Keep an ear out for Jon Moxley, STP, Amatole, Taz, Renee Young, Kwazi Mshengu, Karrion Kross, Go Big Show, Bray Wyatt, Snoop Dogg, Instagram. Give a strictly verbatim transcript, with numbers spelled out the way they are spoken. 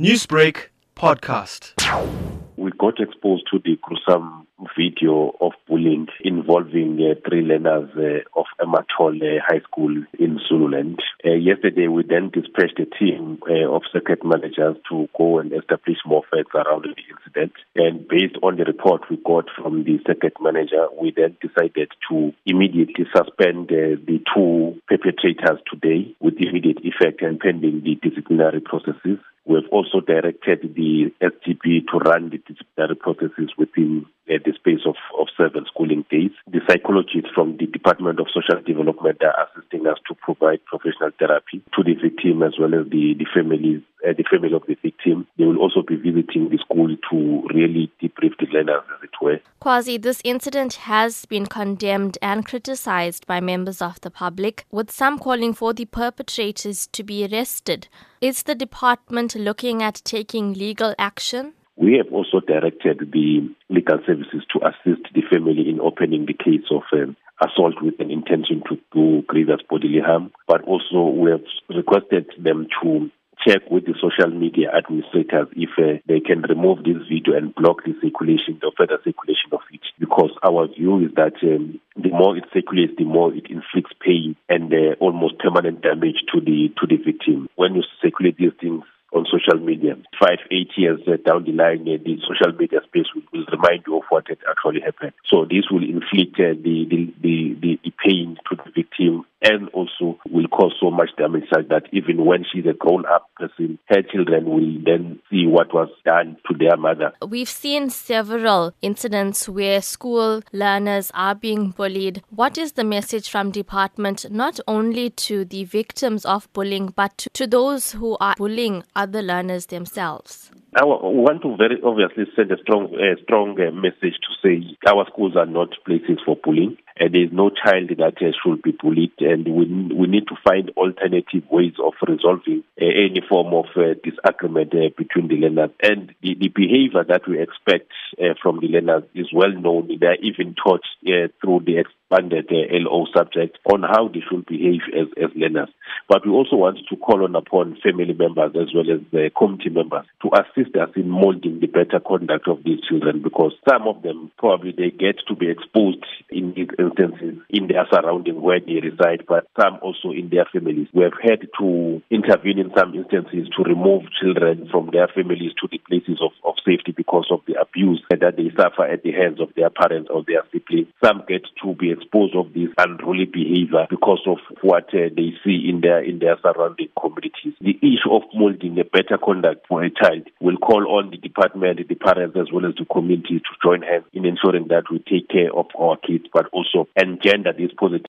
Newsbreak podcast. We got exposed to the gruesome video of bullying involving uh, three learners uh, of Amatole High School in Zululand. Uh, yesterday, we then dispatched a team uh, of circuit managers to go and establish more facts around the incident. And based on the report we got from the circuit manager, we then decided to immediately suspend uh, the two perpetrators today with immediate effect and pending the disciplinary processes. We have also directed the S T P to run the disciplinary processes within uh, the space of, of seven schooling days. The psychologists from the Department of Social Development are assisting us to provide professional therapy to the victim as well as the, the families, uh, the family of the victim. They will also be visiting the school to really debrief the learners, as it were. Kwazi, this incident has been condemned and criticised by members of the public, with some calling for the perpetrators to be arrested. Is the department looking at taking legal action? We have also directed the legal services to assist the family in opening the case of um, assault with an intention to do grievous bodily harm, but also we have requested them to check with the social media administrators if uh, they can remove this video and block the circulation, the further circulation of it, because our view is that um, the more it circulates, the more it inflicts pain and uh, almost permanent damage to the to the victim. When you circulate these things on social media, five, eight years down the line, the social media space will remind you of what had actually happened. So this will inflict uh, the, the, the, the pain to the victim and also will cause so much damage such that even when she's a grown-up person, her children will then see what was done to their mother. We've seen several incidents where school learners are being bullied. What is the message from department, not only to the victims of bullying, but to, to those who are bullying other learners themselves? I want to very obviously send a strong, uh, strong uh, message to say our schools are not places for bullying. Uh, there is no child that uh, should be bullied, and we we need to find alternative ways of resolving uh, any form of uh, disagreement uh, between the learners. And the, the behavior that we expect uh, from the learners is well known. They are even taught uh, through the expanded uh, L O subject on how they should behave as, as learners. But we also want to call on upon family members as well as the community members to assist us in molding the better conduct of these children, because some of them probably they get to be exposed in these instances in their surrounding where they reside, but some also in their families. We have had to intervene in some instances to remove children from their families to the places of, of safety because of the abuse that they suffer at the hands of their parents or their siblings. Some get to be exposed of this unruly behavior because of what uh, they see in their in their surrounding communities. The issue of molding a better conduct for a child will call on the department, the parents, as well as the community to join hands in ensuring that we take care of our kids, but also engender this positive